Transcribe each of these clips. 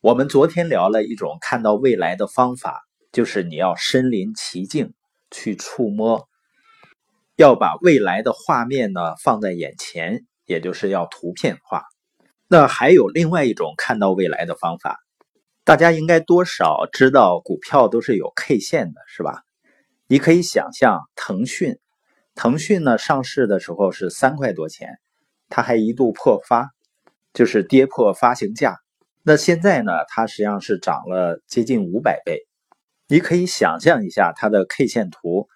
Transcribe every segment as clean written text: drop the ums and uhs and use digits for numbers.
我们昨天聊了一种看到未来的方法，就是你要身临其境去触摸，要把未来的画面呢放在眼前，也就是要图片化。那还有另外一种看到未来的方法，大家应该多少知道股票都是有 K 线的，是吧？你可以想象腾讯呢上市的时候是3块多钱，它还一度破发，就是跌破发行价。那现在呢，它实际上是涨了接近500倍。你可以想象一下，它的 K 线图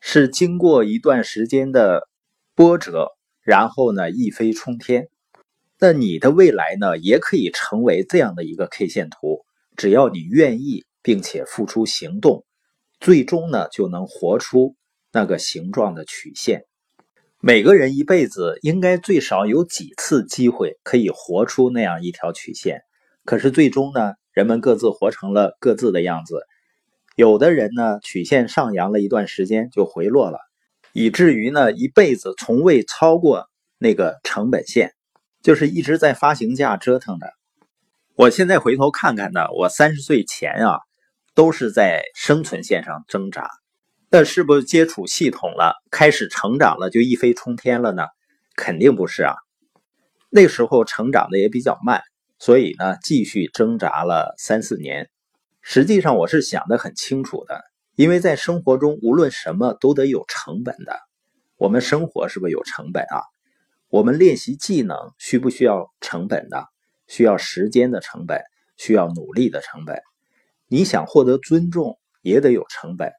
是经过一段时间的波折，然后呢一飞冲天。那你的未来呢也可以成为这样的一个 K 线图，只要你愿意并且付出行动，最终呢就能活出那个形状的曲线。每个人一辈子应该最少有几次机会可以活出那样一条曲线，可是最终呢，人们各自活成了各自的样子。有的人呢，曲线上扬了一段时间就回落了，以至于呢，一辈子从未超过那个成本线，就是一直在发行价折腾的。我现在回头看看呢，我30岁前啊，都是在生存线上挣扎。那是不是接触系统了，开始成长了就一飞冲天了呢？肯定不是啊，那时候成长的也比较慢，所以呢继续挣扎了3、4年。实际上我是想得很清楚的，因为在生活中无论什么都得有成本的。我们生活是不是有成本啊？我们练习技能需不需要成本呢？需要时间的成本，需要努力的成本。你想获得尊重也得有成本。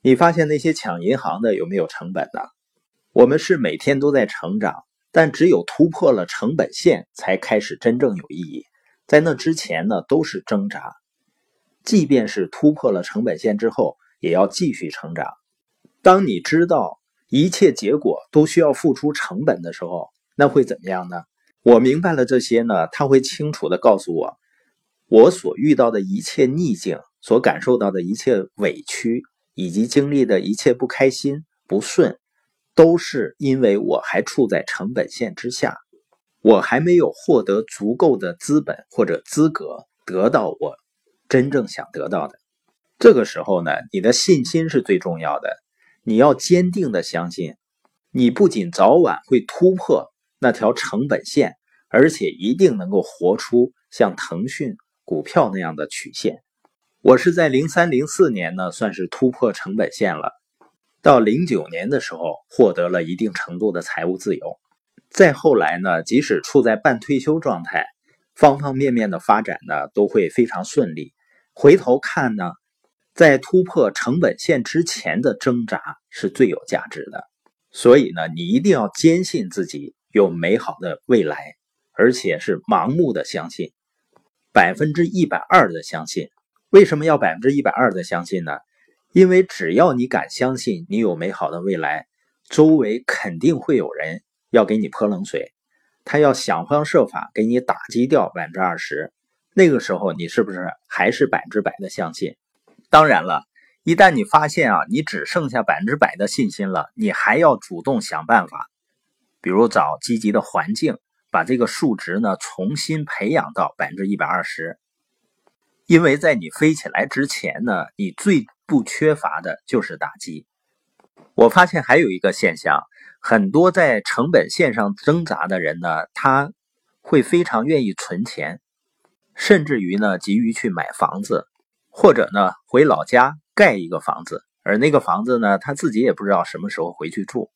你发现那些抢银行的有没有成本呢？我们是每天都在成长，但只有突破了成本线才开始真正有意义。在那之前呢，都是挣扎。即便是突破了成本线之后，也要继续成长。当你知道一切结果都需要付出成本的时候，那会怎么样呢？我明白了这些呢，他会清楚地告诉我，我所遇到的一切逆境，所感受到的一切委屈，以及经历的一切不开心、不顺，都是因为我还处在成本线之下，我还没有获得足够的资本或者资格得到我真正想得到的。这个时候呢，你的信心是最重要的，你要坚定的相信，你不仅早晚会突破那条成本线，而且一定能够活出像腾讯股票那样的曲线。我是在03、04年呢，算是突破成本线了。到09年的时候，获得了一定程度的财务自由。再后来呢，即使处在半退休状态，方方面面的发展呢，都会非常顺利。回头看呢，在突破成本线之前的挣扎是最有价值的。所以呢，你一定要坚信自己有美好的未来，而且是盲目的相信，120%的相信。为什么要120%的相信呢？因为只要你敢相信你有美好的未来，周围肯定会有人要给你泼冷水，他要想方设法给你打击掉20%。那个时候你是不是还是100%的相信？当然了，一旦你发现啊，你只剩下100%的信心了，你还要主动想办法，比如找积极的环境，把这个数值呢重新培养到120%。因为在你飞起来之前呢，你最不缺乏的就是打击。我发现还有一个现象，很多在成本线上挣扎的人呢，他会非常愿意存钱，甚至于呢急于去买房子，或者呢回老家盖一个房子，而那个房子呢他自己也不知道什么时候回去住。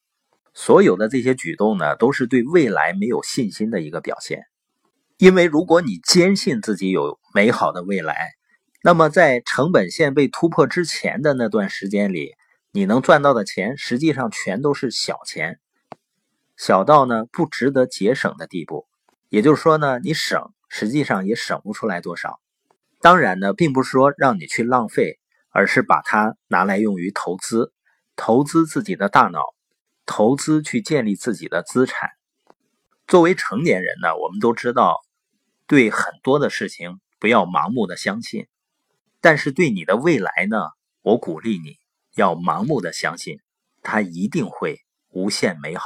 所有的这些举动呢，都是对未来没有信心的一个表现。因为如果你坚信自己有美好的未来，那么在成本线被突破之前的那段时间里，你能赚到的钱实际上全都是小钱，小到呢不值得节省的地步。也就是说呢，你省实际上也省不出来多少。当然呢，并不是说让你去浪费，而是把它拿来用于投资，投资自己的大脑，投资去建立自己的资产。作为成年人呢，我们都知道对很多的事情不要盲目的相信，但是对你的未来呢，我鼓励你要盲目的相信，它一定会无限美好。